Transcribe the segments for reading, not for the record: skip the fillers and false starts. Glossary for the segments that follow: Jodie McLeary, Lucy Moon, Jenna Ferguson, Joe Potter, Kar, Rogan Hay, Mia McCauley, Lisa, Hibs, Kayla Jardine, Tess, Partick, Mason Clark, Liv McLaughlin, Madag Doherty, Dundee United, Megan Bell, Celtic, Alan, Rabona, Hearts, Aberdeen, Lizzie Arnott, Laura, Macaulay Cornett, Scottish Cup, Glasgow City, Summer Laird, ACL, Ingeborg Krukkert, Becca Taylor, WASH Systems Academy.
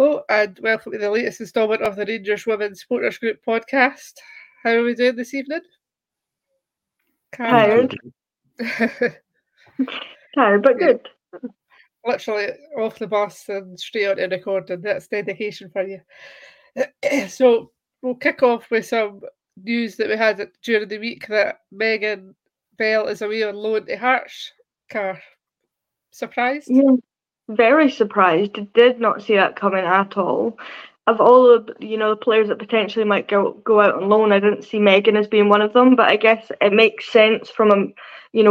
Hello and welcome to the latest instalment of the Rangers Women Supporters Group podcast. How are we doing this evening? Tired. Tired, but good. Literally off the bus and straight onto recording. That's dedication for you. So we'll kick off with some news that we had during the week that Megan Bell is away on loan to Hearts. Car. Surprised? Yeah. Very surprised. Did not see that coming at all. Of all the players that potentially might go out on loan, I didn't see Megan as being one of them. But I guess it makes sense from a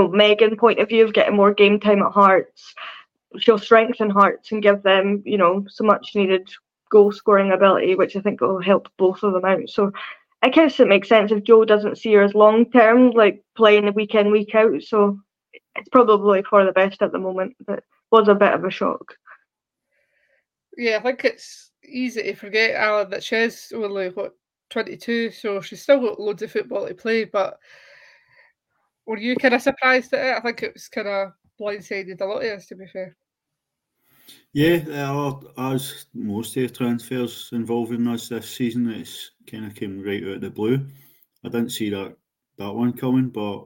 Megan point of view of getting more game time at Hearts. She'll strengthen Hearts and give them so much needed goal scoring ability, which I think will help both of them out. So I guess it makes sense if Joe doesn't see her as long term, like playing the week in week out. So it's probably for the best at the moment. But was a bit of a shock. Yeah, I think it's easy to forget, Alan, that she's only, 22, so she's still got loads of football to play, but were you kind of surprised at it? I think it was kind of blindsided a lot of us, to be fair. Yeah, there are, as most of the transfers involving us this season, it's kind of came right out of the blue. I didn't see that one coming, but I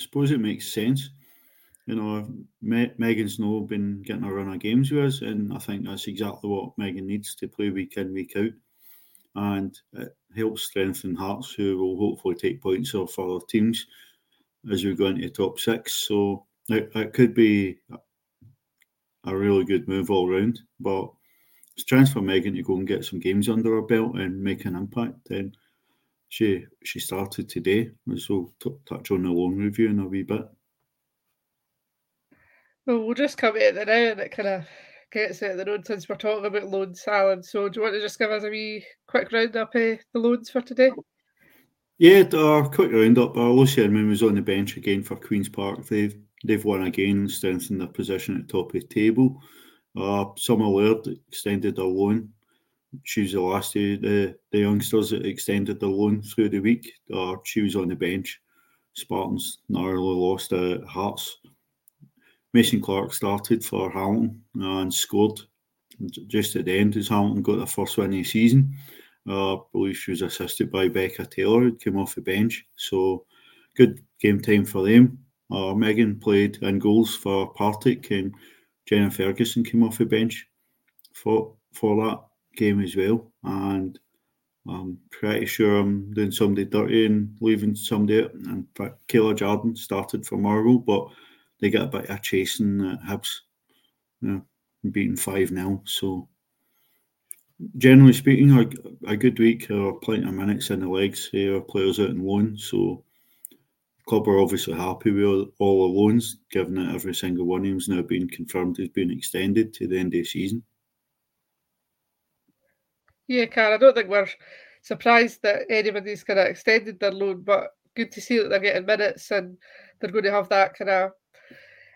suppose it makes sense. Megan's not been getting a run of games with us, and I think that's exactly what Megan needs to play week in, week out. And it helps strengthen Hearts, who will hopefully take points off other teams as we go into the top six. So it could be a really good move all round. But it's a chance for Megan to go and get some games under her belt and make an impact. And she started today, so we'll touch on the loan review in a wee bit. Well, we'll just come at it now, and it kind of gets out of the road since we're talking about loans, Alan. So do you want to just give us a wee quick round-up of the loans for today? Yeah, our quick round-up. Lucy Moon was on the bench again for Queen's Park. They've won again, strengthened their position at the top of the table. Summer Laird extended their loan. She was the last of the youngsters that extended their loan through the week. She was on the bench. Spartans narrowly lost at Hearts. Mason Clark started for Hamilton and scored just at the end as Hamilton got their first win of the season. I believe she was assisted by Becca Taylor, who came off the bench. So good game time for them. Megan played in goals for Partick, and Jenna Ferguson came off the bench for that game as well. And I'm pretty sure I'm doing somebody dirty and leaving somebody out. In fact, Kayla Jardine started for Motherwell, but they got a bit of chasing at Hibs, beating 5-0. So, generally speaking, a good week. There are plenty of minutes in the legs here, players out on loan. So, the club are obviously happy with all the loans, given that every single one of them is now being confirmed as being extended to the end of the season. Yeah, Cara, I don't think we're surprised that anybody's kind of extended their loan, but good to see that they're getting minutes and they're going to have that kind of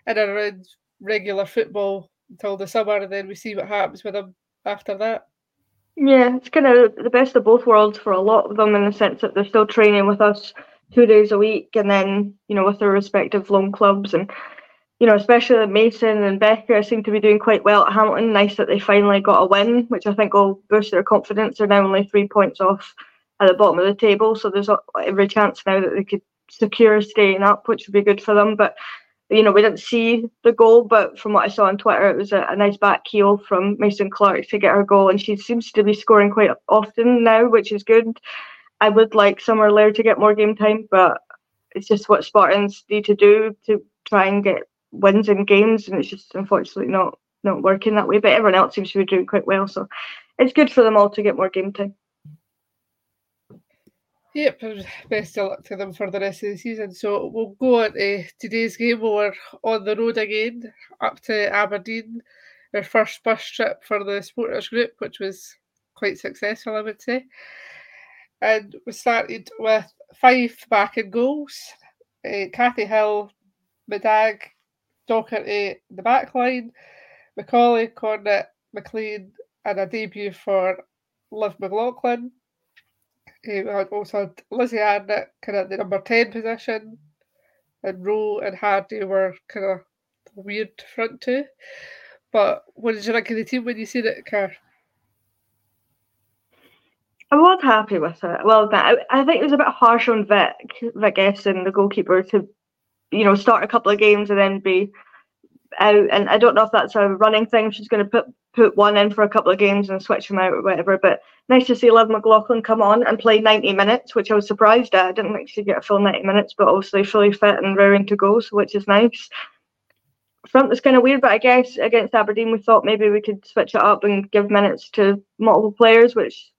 in and around regular football until the summer, and then we see what happens with them after that. Yeah, it's kind of the best of both worlds for a lot of them in the sense that they're still training with us 2 days a week and then, with their respective loan clubs. And, especially Mason and Becca seem to be doing quite well at Hamilton. Nice that they finally got a win, which I think will boost their confidence. They're now only 3 points off at the bottom of the table, so there's every chance now that they could secure staying up, which would be good for them. But we didn't see the goal, but from what I saw on Twitter, it was a nice back heel from Mason Clark to get her goal, and she seems to be scoring quite often now, which is good. I would like Summer Laird to get more game time, but it's just what Spartans need to do to try and get wins in games, and it's just unfortunately not working that way. But everyone else seems to be doing quite well, so it's good for them all to get more game time. Yep, best of luck to them for the rest of the season. So we'll go on to today's game. We're on the road again, up to Aberdeen. Our first bus trip for the supporters group, which was quite successful, I would say. And we started with five back in goals. Kathy Hill, Madag Doherty in the back line, Macaulay, Cornett, McLean, and a debut for Liv McLaughlin. We also had Lizzie Arnott kind of the number 10 position, and Rowe and Hardy were kind of weird front two. But what did you think of the team when you seen it, Car? I was happy with it. Well, I think it was a bit harsh on Vic Efsson, the goalkeeper, to, you know, start a couple of games and then be out. And I don't know if that's a running thing. She's going to put one in for a couple of games and switch him out or whatever. But nice to see Liv McLaughlin come on and play 90 minutes, which I was surprised at. I didn't think she'd get a full 90 minutes, but obviously fully fit and raring to go, so which is nice. Front was kind of weird, but I guess against Aberdeen, we thought maybe we could switch it up and give minutes to multiple players, which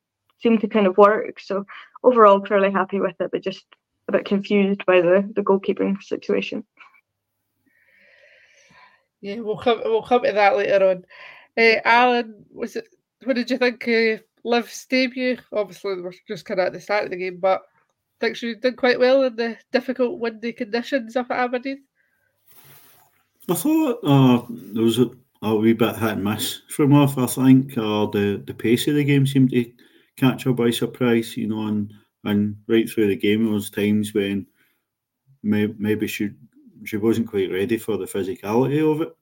seemed to kind of work. So overall, fairly happy with it, but just a bit confused by the goalkeeping situation. Yeah, we'll come to that later on. Alan, what did you think of Liv's debut? Obviously, we're just kind of at the start of the game, but I think she did quite well in the difficult windy conditions up at Aberdeen. I thought there was a wee bit hit and miss from Liv, I think. The pace of the game seemed to catch her by surprise, you know, and right through the game there was times when maybe she wasn't quite ready for the physicality of it,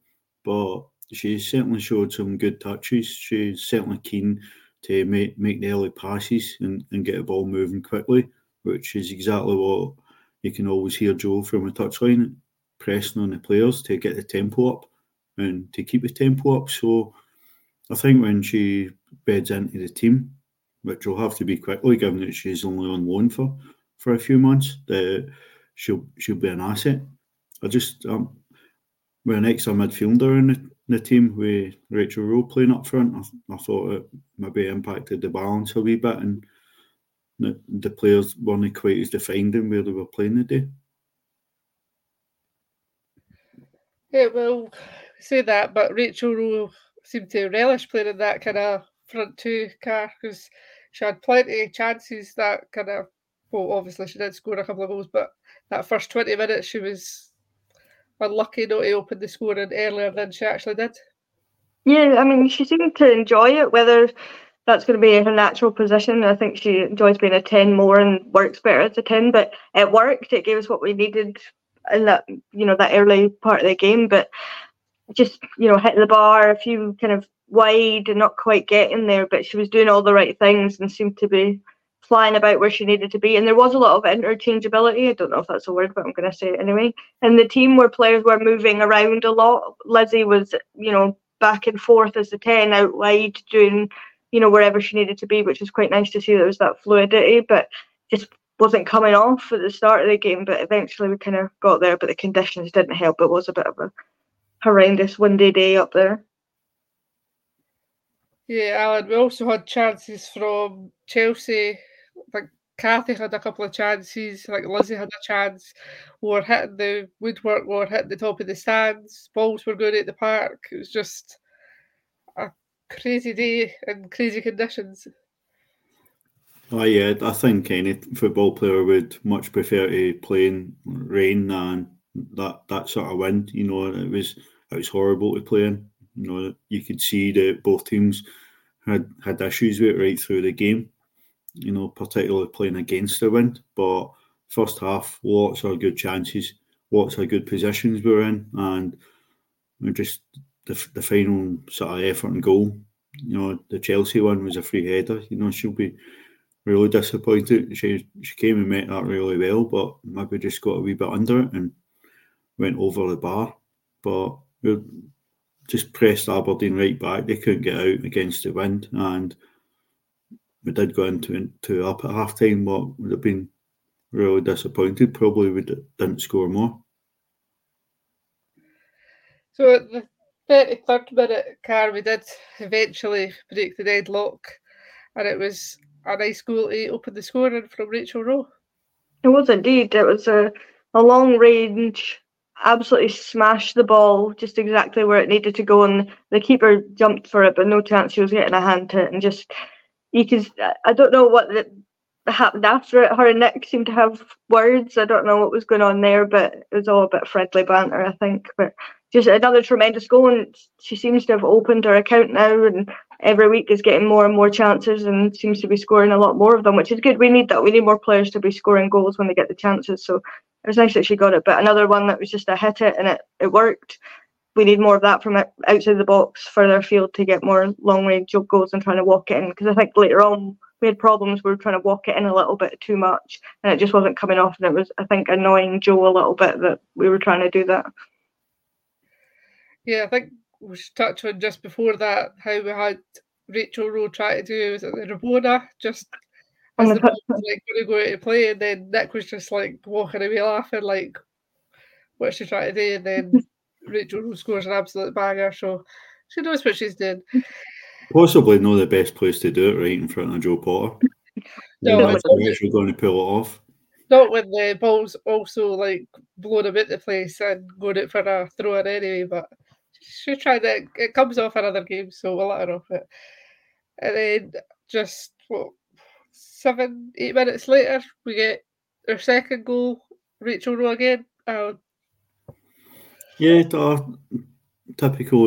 but she certainly showed some good touches. She's certainly keen to make the early passes and get the ball moving quickly, which is exactly what you can always hear Joe from a touchline, pressing on the players to get the tempo up and to keep the tempo up. So I think when she beds into the team, which will have to be quickly given that she's only on loan for a few months, that she'll be an asset. I just we're an extra midfielder in the team with Rachel Rowe playing up front. I thought it maybe impacted the balance a wee bit, and the players weren't quite as defined in where they were playing the day. Yeah, well, say that, but Rachel Rowe seemed to relish playing in that kind of front two car, because she had plenty of chances that kind of, well, obviously she did score a couple of goals, but that first 20 minutes she was unlucky not to open the scoring earlier than she actually did. Yeah, I mean, she seemed to enjoy it, whether that's going to be her natural position. I think she enjoys being a 10 more and works better as a 10, but it worked. It gave us what we needed in that, you know, that early part of the game, but just, you know, hitting the bar, a few kind of wide and not quite getting there, but she was doing all the right things and seemed to be flying about where she needed to be. And there was a lot of interchangeability. I don't know if that's a word, but I'm going to say it anyway. And the team where players were moving around a lot. Lizzie was, you know, back and forth as the 10 out wide doing, you know, wherever she needed to be, which was quite nice to see. There was that fluidity, but just wasn't coming off at the start of the game, but eventually we kind of got there, but the conditions didn't help. It was a bit of a horrendous windy day up there. Yeah, Alan, we also had chances from Chelsea. Like Kathy had a couple of chances, like Lizzie had a chance. We were hitting the woodwork, we were hitting the top of the stands, balls were going at the park. It was just a crazy day and crazy conditions. Oh yeah, I think any football player would much prefer to play in rain than that sort of wind. You know, it was horrible to play in. You know, you could see that both teams had issues with it right through the game. You know, particularly playing against the wind. But first half, lots of good chances, lots of good positions we were in, and just the final sort of effort and goal. You know, the Chelsea one was a free header. You know, she'll be really disappointed. She came and met that really well, but maybe just got a wee bit under it and went over the bar. But we just pressed Aberdeen right back. They couldn't get out against the wind, and we did go into up at half time. What would have been really disappointed, probably we didn't score more. So at the 33rd minute, we did eventually break the deadlock, and it was a nice goal to open the scoring from Rachel Rowe. It was indeed. It was a long range, absolutely smashed the ball just exactly where it needed to go, and the keeper jumped for it, but no chance she was getting a hand to it. And just, you could, I don't know what happened after it. Her and Nick seemed to have words. I don't know what was going on there, but it was all a bit friendly banter, I think. But just another tremendous goal, and she seems to have opened her account now, and every week is getting more and more chances and seems to be scoring a lot more of them, which is good. We need that. We need more players to be scoring goals when they get the chances. So it was nice that she got it. But another one that was just a hit it, and it worked. we need more of that from outside the box, further afield, to get more long-range goals and trying to walk it in. Because I think later on we had problems. We were trying to walk it in a little bit too much, and it just wasn't coming off. And it was, I think, annoying Joe a little bit that we were trying to do that. Yeah, I think we should touch on just before that how we had Rachel Rowe try to do, was it the Rabona, just as the ball was like going to go out to play, and then Nick was just like walking away laughing, like, what's she trying to do? And then Rachel Rowe scores an absolute banger, so she knows what she's doing. Possibly not the best place to do it, right in front of Joe Potter. No, it's actually going to pull it off. Not when the ball's also like blown about the place and going out for a throw in anyway, but she tried it. It comes off another game, so we'll let her off it. And then just, what, 7-8 minutes later, we get our second goal, Rachel Rowe again. Typically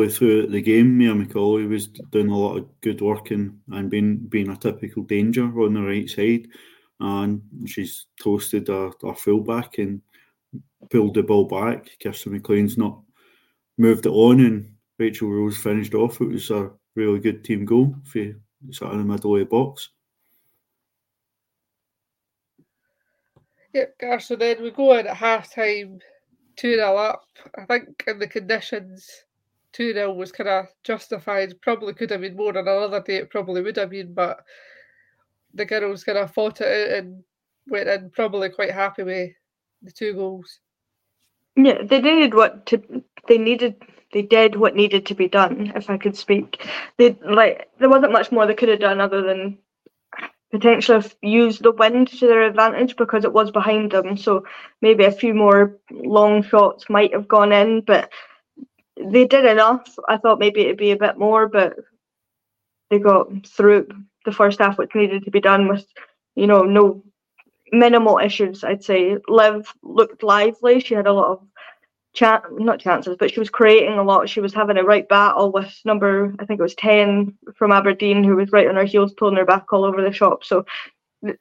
throughout the game, Mia McCauley was doing a lot of good work and being a typical danger on the right side. And she's toasted our fullback and pulled the ball back. Kirsten McLean's not moved it on, and Rachel Rose finished off. It was a really good team goal if you sat in the middle of the box. Yep, Garth, so then we go in at half-time, 2-0 up. I think in the conditions, 2-0 was kind of justified. Probably could have been more on another day, it probably would have been, but the girls kind of fought it out and went in probably quite happy with the two goals. Yeah, they did what needed to be done, if I could speak. There wasn't much more they could have done other than potentially use the wind to their advantage, because it was behind them. So maybe a few more long shots might have gone in, but they did enough. I thought maybe it'd be a bit more, but they got through the first half, which needed to be done with, no minimal issues, I'd say. Liv looked lively. She had a lot of not chances, but she was creating a lot. She was having a right battle with number, I think it was 10 from Aberdeen, who was right on her heels, pulling her back all over the shop. So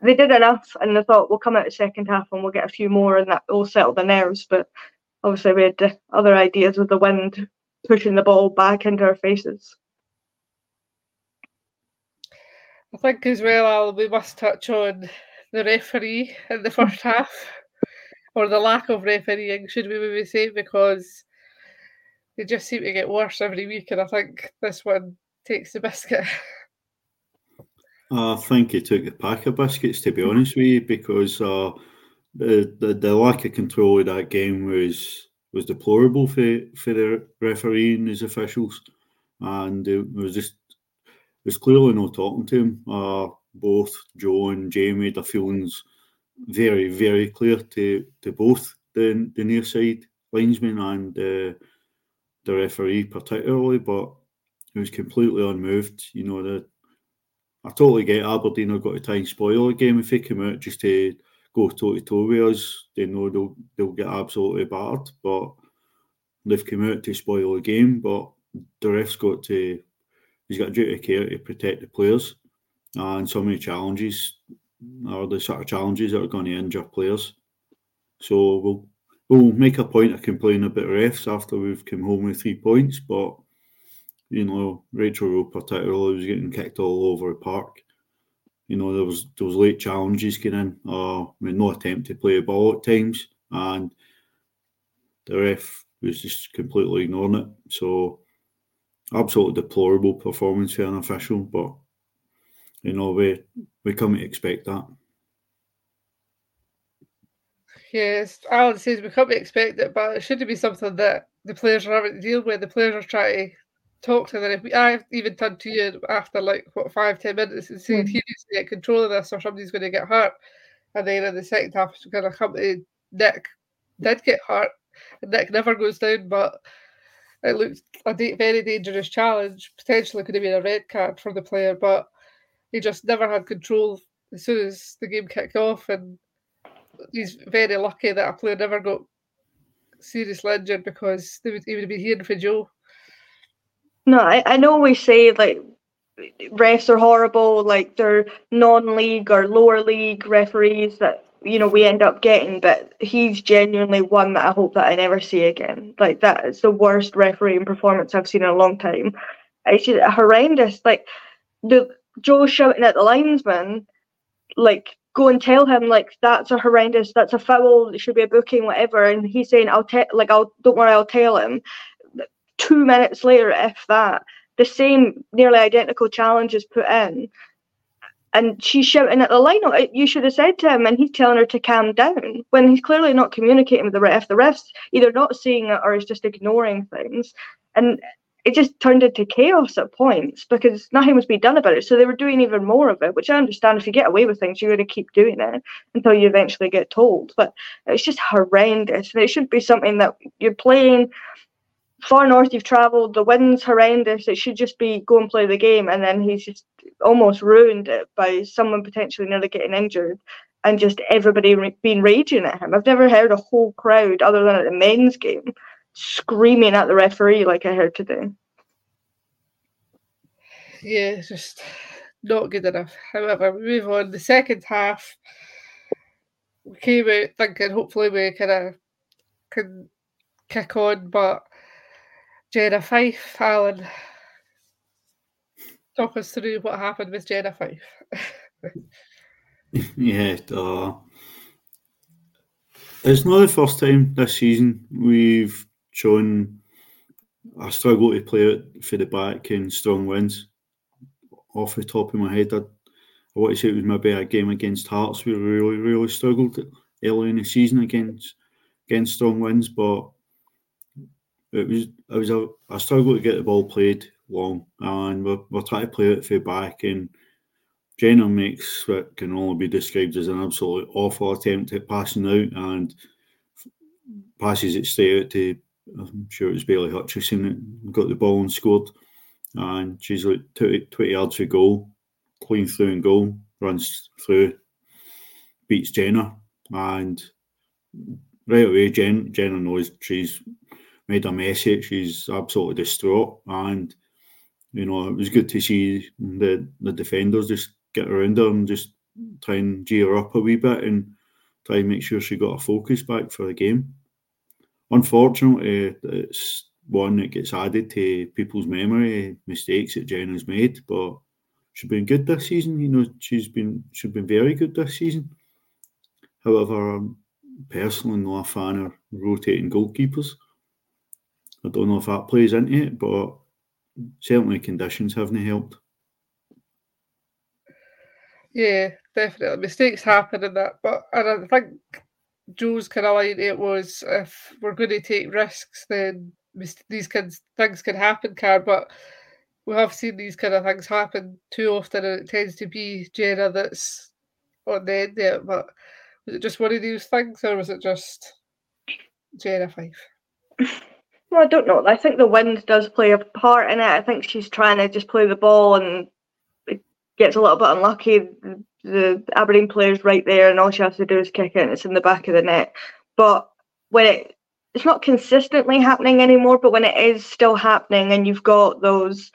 they did enough, and they thought, we'll come out the second half and we'll get a few more, and that will settle the nerves. But obviously we had other ideas with the wind pushing the ball back into our faces. I think as well, we must touch on the referee in the first half, or the lack of refereeing, should we maybe say, because they just seem to get worse every week, and I think this one takes the biscuit. I think he took the pack of biscuits, to be honest with you, because the lack of control of that game was deplorable for the referee and his officials, and there's clearly no talking to him. Both Joe and Jamie, their feelings very, very clear to both the near side linesman and the referee particularly, but it was completely unmoved. I totally get Aberdeen have got to try and spoil a game if they come out just to go toe-to-toe with us. They know they'll get absolutely battered, but they've come out to spoil a game, but the ref's he's got a duty of care to protect the players. And so many challenges are the sort of challenges that are going to injure players. So we'll make a point of complaining about refs after we've come home with 3 points, but, Rachel Rowe particularly was getting kicked all over the park. There was those late challenges getting in, with no attempt to play a ball at times, and the ref was just completely ignoring it. So absolutely deplorable performance for an official, but we come to expect that. Yes, Alan says we come to expect it, but it shouldn't be something that the players are having to deal with. The players are trying to talk to them. I even turned to you after 5-10 minutes and said, he needs to get control of this or somebody's going to get hurt. And then in the second half, it's going to come to Nick. Did get hurt. Nick never goes down, but it looked a very dangerous challenge. Potentially could have been a red card for the player, but he just never had control as soon as the game kicked off, and he's very lucky that a player never got seriously injured, because he would have been hearing for Joe. No, I know we say refs are horrible, they're non-league or lower league referees that you know, we end up getting, but he's genuinely one that I hope that I never see again. Like, that is the worst refereeing performance I've seen in a long time. It's just horrendous. Like, Joe shouting at the linesman, like, go and tell him, like, that's a horrendous, that's a foul, it should be a booking, whatever. And he's saying, don't worry, I'll tell him. 2 minutes later, if that, the same nearly identical challenge is put in. And she's shouting at the line, you should have said to him, and he's telling her to calm down when he's clearly not communicating with the ref. The ref's either not seeing it or is just ignoring things. And it just turned into chaos at points because nothing was being done about it. So they were doing even more of it, which I understand. If you get away with things, you're going to keep doing it until you eventually get told. But it's just horrendous. And it should be something that you're playing far north, you've travelled, the wind's horrendous, it should just be go and play the game. And then he's just almost ruined it by someone potentially nearly getting injured and just everybody being raging at him. I've never heard a whole crowd, other than at the men's game, screaming at the referee like I heard today. Yeah, it's just not good enough. However, we move on. The second half, we came out thinking hopefully we kind of can kick on, but Jenna Fife, Alan, talk us through what happened with Jenna Fife. Yeah, it's not the first time this season we've shown a struggle to play it for the back and strong wins. Off the top of my head, I want to say it was maybe a game against Hearts. We really, really struggled early in the season against strong wins, but It was a struggle to get the ball played long, and we're trying to play it for back, and Jenna makes what can only be described as an absolutely awful attempt at passing out, and passes it straight out to, I'm sure it was Bailey Hutchison that got the ball and scored, and she's like 20 yards to goal, clean through and goal, runs through, beats Jenna, and right away Jenna knows she's made a mess here. She's absolutely distraught, and you know, it was good to see the defenders just get around her and just try and gee her up a wee bit and try and make sure she got her focus back for the game. Unfortunately, it's one that gets added to people's memory, mistakes that Jenna's made, but she's been good this season. You know, she's been very good this season. However, I'm personally not a fan of rotating goalkeepers. I don't know if that plays into it, but certainly conditions haven't helped. Yeah, definitely. Mistakes happen in that. And I think Joe's kind of line it was, if we're going to take risks, then these things can happen, but we have seen these kind of things happen too often, and it tends to be Jenna that's on the end there. But was it just one of those things, or was it just Jenna Fife? Well, I don't know. I think the wind does play a part in it. I think she's trying to just play the ball and it gets a little bit unlucky. The Aberdeen player's right there and all she has to do is kick it and it's in the back of the net. But when it's not consistently happening anymore, but when it is still happening and you've got those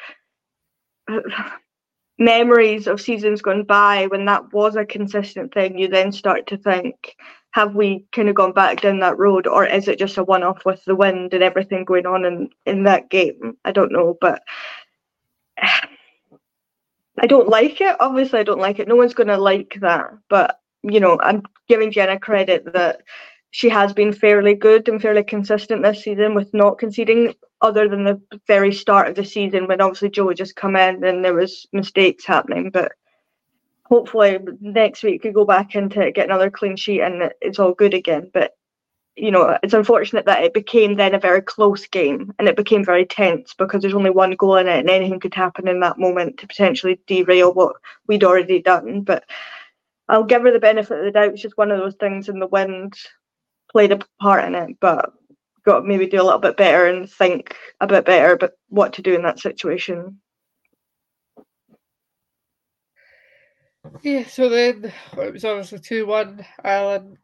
memories of seasons gone by when that was a consistent thing, you then start to think, have we kind of gone back down that road, or is it just a one-off with the wind and everything going on in that game? I don't know, but I don't like it. Obviously, I don't like it. No one's going to like that. But, you know, I'm giving Jenna credit that she has been fairly good and fairly consistent this season with not conceding, other than the very start of the season when obviously Joe had just come in and there was mistakes happening, but hopefully next week we go back into it, get another clean sheet, and it's all good again. But, you know, it's unfortunate that it became then a very close game and it became very tense because there's only one goal in it and anything could happen in that moment to potentially derail what we'd already done. But I'll give her the benefit of the doubt. It's just one of those things, and the wind played a part in it, but got to maybe do a little bit better and think a bit better about what to do in that situation. Yeah, so then it was obviously 2-1, Alan.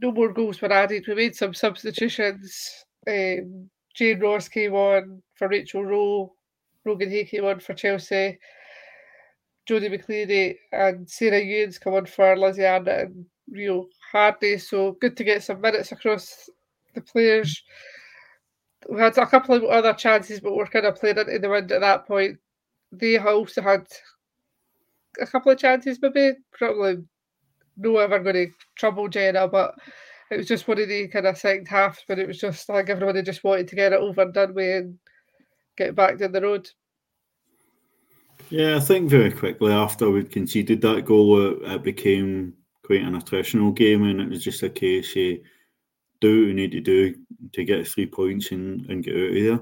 No more goals were added. We made some substitutions. Jane Ross came on for Rachel Rowe. Rogan Hay came on for Chelsea. Jodie McLeary and Sarah Ewan's come on for Lizzie Arnott and Rio Hardy, so good to get some minutes across the players. We had a couple of other chances, but we're kind of playing into the wind at that point. They also had a couple of chances, maybe. Probably no ever going to trouble Jenna, but it was just one of the kind of second halves, but it was just like everybody just wanted to get it over and done with and get back down the road. Yeah, I think very quickly after we conceded that goal, it became quite an attritional game, and it was just a case of do what we need to do to get 3 points and get out of there.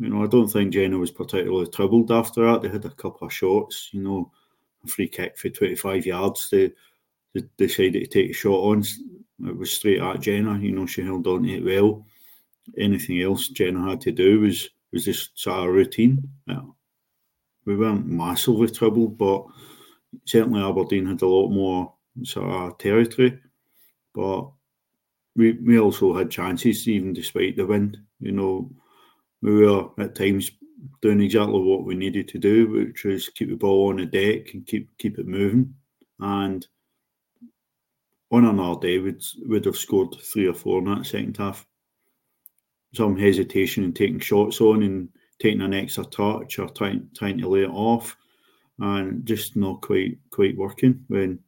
You know, I don't think Jenna was particularly troubled after that. They had a couple of shots, you know, a free kick for 25 yards. They decided to take a shot on. It was straight at Jenna. You know, she held on to it well. Anything else Jenna had to do was just sort of routine. Yeah. We weren't massively troubled, but certainly Aberdeen had a lot more sort of territory. But we also had chances, even despite the wind. You know, we were at times doing exactly what we needed to do, which was keep the ball on the deck and keep it moving. And on another day, we'd have scored 3 or 4 in that second half. Some hesitation in taking shots on and taking an extra touch or trying to lay it off, and just not quite working when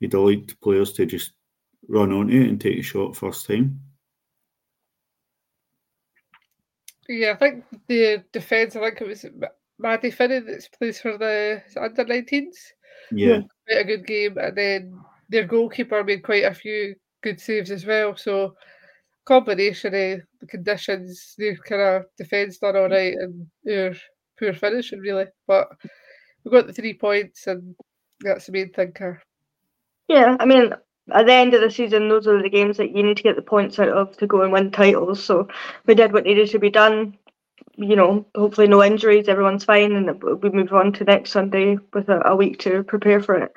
you'd allowed players to just run onto it and take a shot first time. Yeah, I think the defence, I think it was Maddie Finney that plays for the under-19s. Yeah. Quite a good game, and then their goalkeeper made quite a few good saves as well, so combination of the conditions, their kind of defence done all right, and their poor finishing, really. But we got the 3 points, and that's the main thing. Yeah, I mean, at the end of the season, those are the games that you need to get the points out of to go and win titles. So we did what needed to be done. You know, hopefully no injuries, everyone's fine, and we move on to next Sunday with a week to prepare for it.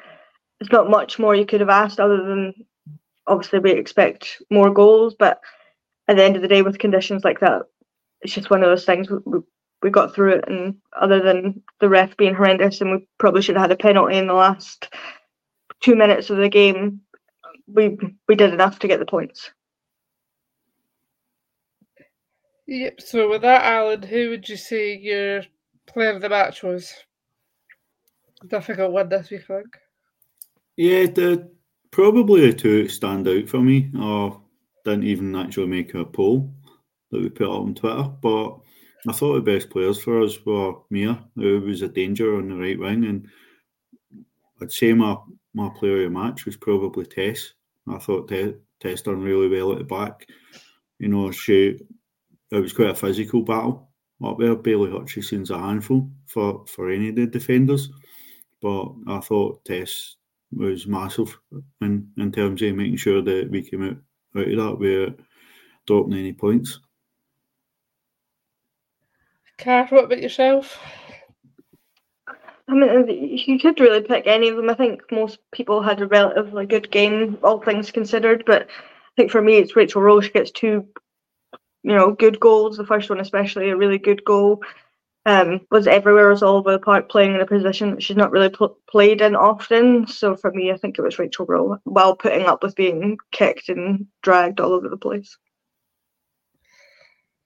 There's not much more you could have asked, other than obviously we expect more goals, but at the end of the day, with conditions like that, it's just one of those things. We got through it, and other than the ref being horrendous, and we probably should have had a penalty in the last 2 minutes of the game, we did enough to get the points. Yep, so with that, Alan, who would you say your player of the match was? Difficult one this week, I think. Yeah, probably the two that stand out for me, or didn't even actually make a poll that we put up on Twitter, but I thought the best players for us were Mia, who was a danger on the right wing, and I'd say my player of the match was probably Tess. I thought Tess done really well at the back. You know, it was quite a physical battle up there. Bailey Hutchison's a handful for any of the defenders, but I thought Tess was massive in terms of making sure that we came out of that without dropping any points. Car, what about yourself? I mean, you could really pick any of them. I think most people had a relatively good game, all things considered, but I think for me it's Rachel Rowe. She gets 2, you know, good goals. The first one especially, a really good goal. Was everywhere, was all over the park, playing in a position that she's not really played in often. So for me, I think it was Rachel Rowe, while putting up with being kicked and dragged all over the place.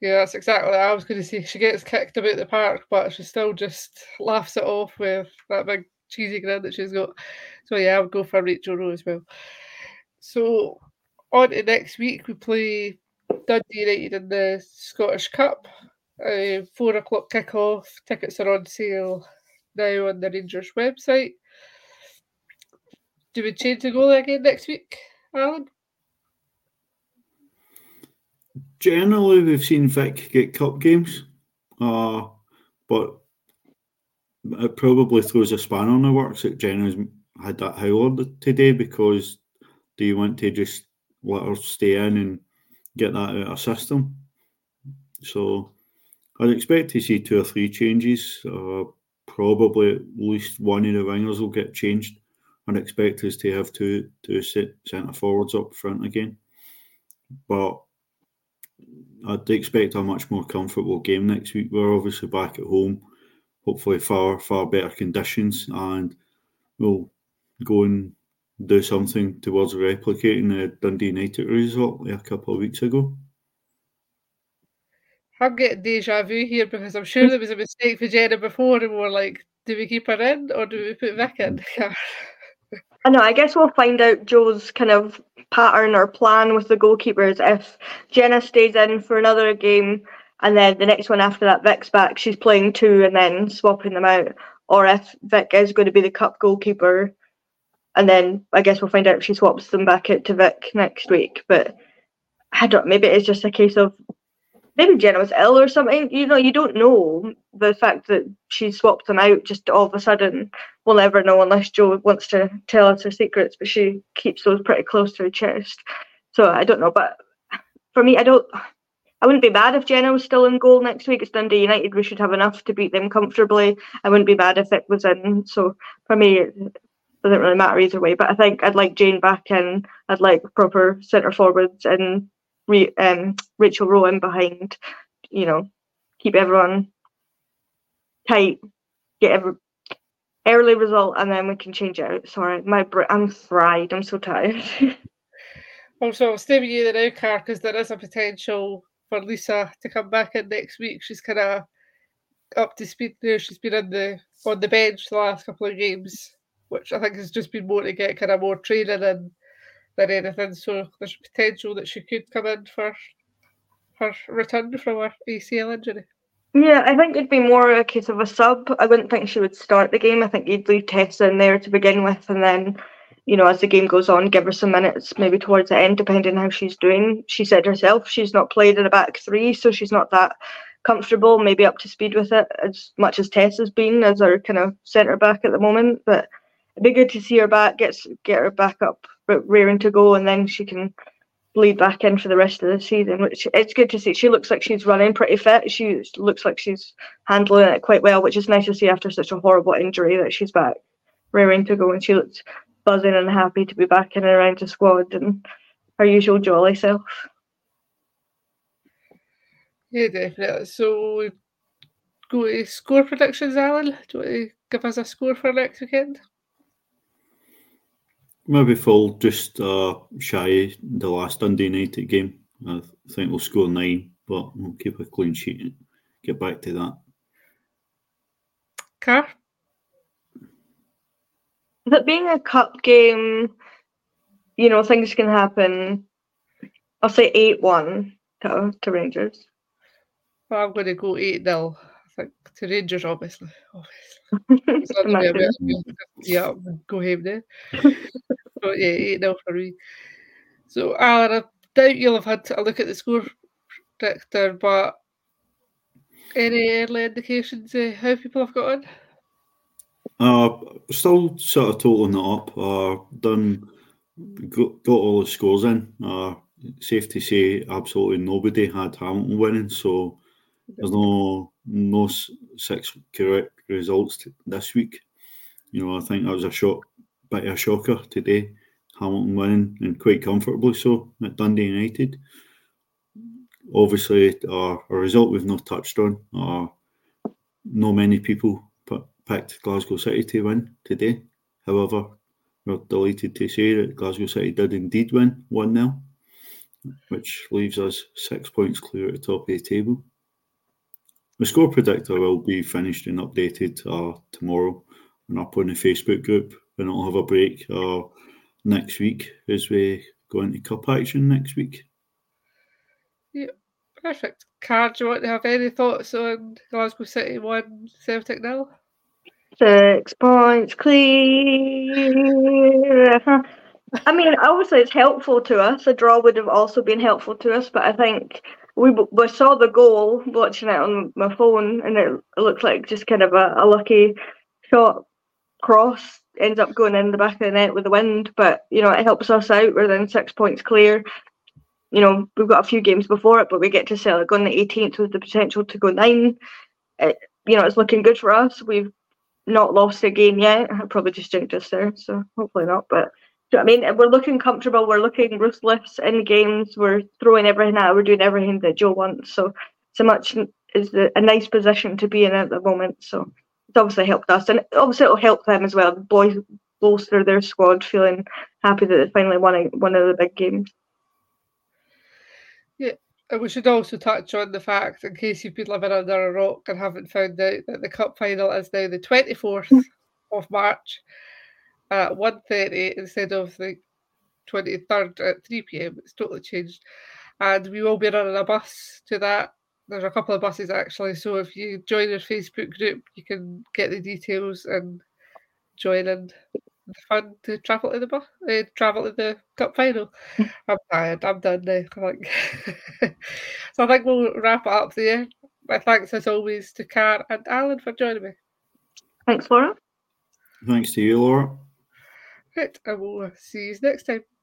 Yeah, that's exactly what I was going to say. She gets kicked about the park, but she still just laughs it off with that big cheesy grin that she's got. So yeah, I would go for Rachel Rowe as well. So on to next week, we play Dundee United in the Scottish Cup. 4:00 kick-off. Tickets are on sale now on the Rangers website. Do we change the goal again next week, Alan? Generally, we've seen Vic get cup games, but it probably throws a spanner in the works that Jenna's had that howler today, because do you want to just let her stay in and get that out of her system? So I'd expect to see 2 or 3 changes. Probably at least one of the wingers will get changed. I'd expect us to have two centre forwards up front again. But I'd expect a much more comfortable game next week. We're obviously back at home, hopefully far better conditions, and we'll go and do something towards replicating the Dundee United result a couple of weeks ago. I'm getting deja vu here because I'm sure there was a mistake for Jenna before and we're like, do we keep her in or do we put Vic in? I know, I guess we'll find out Joe's kind of pattern or plan with the goalkeepers. If Jenna stays in for another game and then the next one after that Vic's back, she's playing two and then swapping them out. Or if Vic is going to be the cup goalkeeper, and then I guess we'll find out if she swaps them back out to Vic next week. But I don't, maybe it's just a case of maybe Jenna was ill or something. You know, you don't know. The fact that she swapped them out just all of a sudden, we'll never know unless Jo wants to tell us her secrets, but she keeps those pretty close to her chest. So I don't know. But for me, I wouldn't be mad if Jenna was still in goal next week. It's Dundee United. We should have enough to beat them comfortably. I wouldn't be mad if it was in. So for me, it doesn't really matter either way. But I think I'd like Jane back in. I'd like proper centre forwards and Rachel Rowe in behind. You know, keep everyone tight. Get every early result, and then we can change it out. Sorry, I'm fried. I'm so tired. Also, I'll stay with you there now, Car, because there is a potential for Lisa to come back in next week. She's kind of up to speed now. She's been on the bench the last couple of games, which I think has just been more to get kind of more training in than anything. So there's potential that she could come in for her return from her ACL injury. Yeah, I think it'd be more a case of a sub. I wouldn't think she would start the game. I think you'd leave Tess in there to begin with, and then, you know, as the game goes on, give her some minutes, maybe towards the end, depending on how she's doing. She said herself she's not played in a back three, so she's not that comfortable, maybe up to speed with it, as much as Tess has been as her kind of centre-back at the moment. But it'd be good to see her back, get her back up, but rearing to go, and then she can lead back in for the rest of the season, which it's good to see. She looks like she's running pretty fit. She looks like she's handling it quite well, which is nice to see after such a horrible injury that she's back, rearing to go, and she looks buzzing and happy to be back in and around the squad and her usual jolly self. Yeah, definitely. So, go to score predictions, Alan. Do you want to give us a score for next weekend? Maybe fall just shy the last Dundee United game. I think we'll score 9, but we'll keep a clean sheet and get back to that. Car? That being a cup game, you know, things can happen. I'll say 8-1 to Rangers. Well, I'm going to go 8-0, I think, to Rangers, obviously. Yeah, go home now. But yeah, 8-0 for me. So, Alan, I doubt you'll have had a look at the score predictor, but any early indications of how people have got on? Still sort of totaling it up. Got all the scores in. Safe to say, absolutely nobody had Hamilton winning, so there's no 6 correct results this week. You know, I think that was a bit of a shocker today. Hamilton winning, and quite comfortably so, at Dundee United. Obviously, a result we've not touched on. Not many people picked Glasgow City to win today. However, we're delighted to say that Glasgow City did indeed win 1-0, which leaves us 6 points clear at the top of the table. The score predictor will be finished and updated tomorrow and up on the Facebook group, and I'll have a break next week as we go into cup action next week. Yeah, perfect. Car, do you want to have any thoughts on Glasgow City 1, Celtic 0? 6 points clear. I mean, obviously it's helpful to us. A draw would have also been helpful to us, but I think we saw the goal watching it on my phone, and it looked like just kind of a lucky shot cross, ends up going in the back of the net with the wind. But, you know, it helps us out. We're then 6 points clear. You know, we've got a few games before it, but we get to sell it going the 18th with the potential to go 9. You know, it's looking good for us. We've not lost a game yet. I probably just jinxed us there, so hopefully not. But do you know what I mean? We're looking comfortable. We're looking ruthless in games. We're throwing everything out. We're doing everything that Joe wants. So it's a nice position to be in at the moment. So it's obviously helped us, and obviously it'll help them as well. The boys bolster their squad, feeling happy that they finally won one of the big games. Yeah, and we should also touch on the fact, in case you've been living under a rock and haven't found out, that the cup final is now the 24th of March at 1:30 instead of the 23rd at 3 p.m. It's totally changed. And we will be running a bus to that. There's a couple of buses, actually. So if you join our Facebook group, you can get the details and join in the fun to travel to the bus, travel to the cup final. I'm tired. I'm done now. So I think we'll wrap it up there. My thanks, as always, to Car and Alan for joining me. Thanks, Laura. Thanks to you, Laura. Right, and we'll see you next time.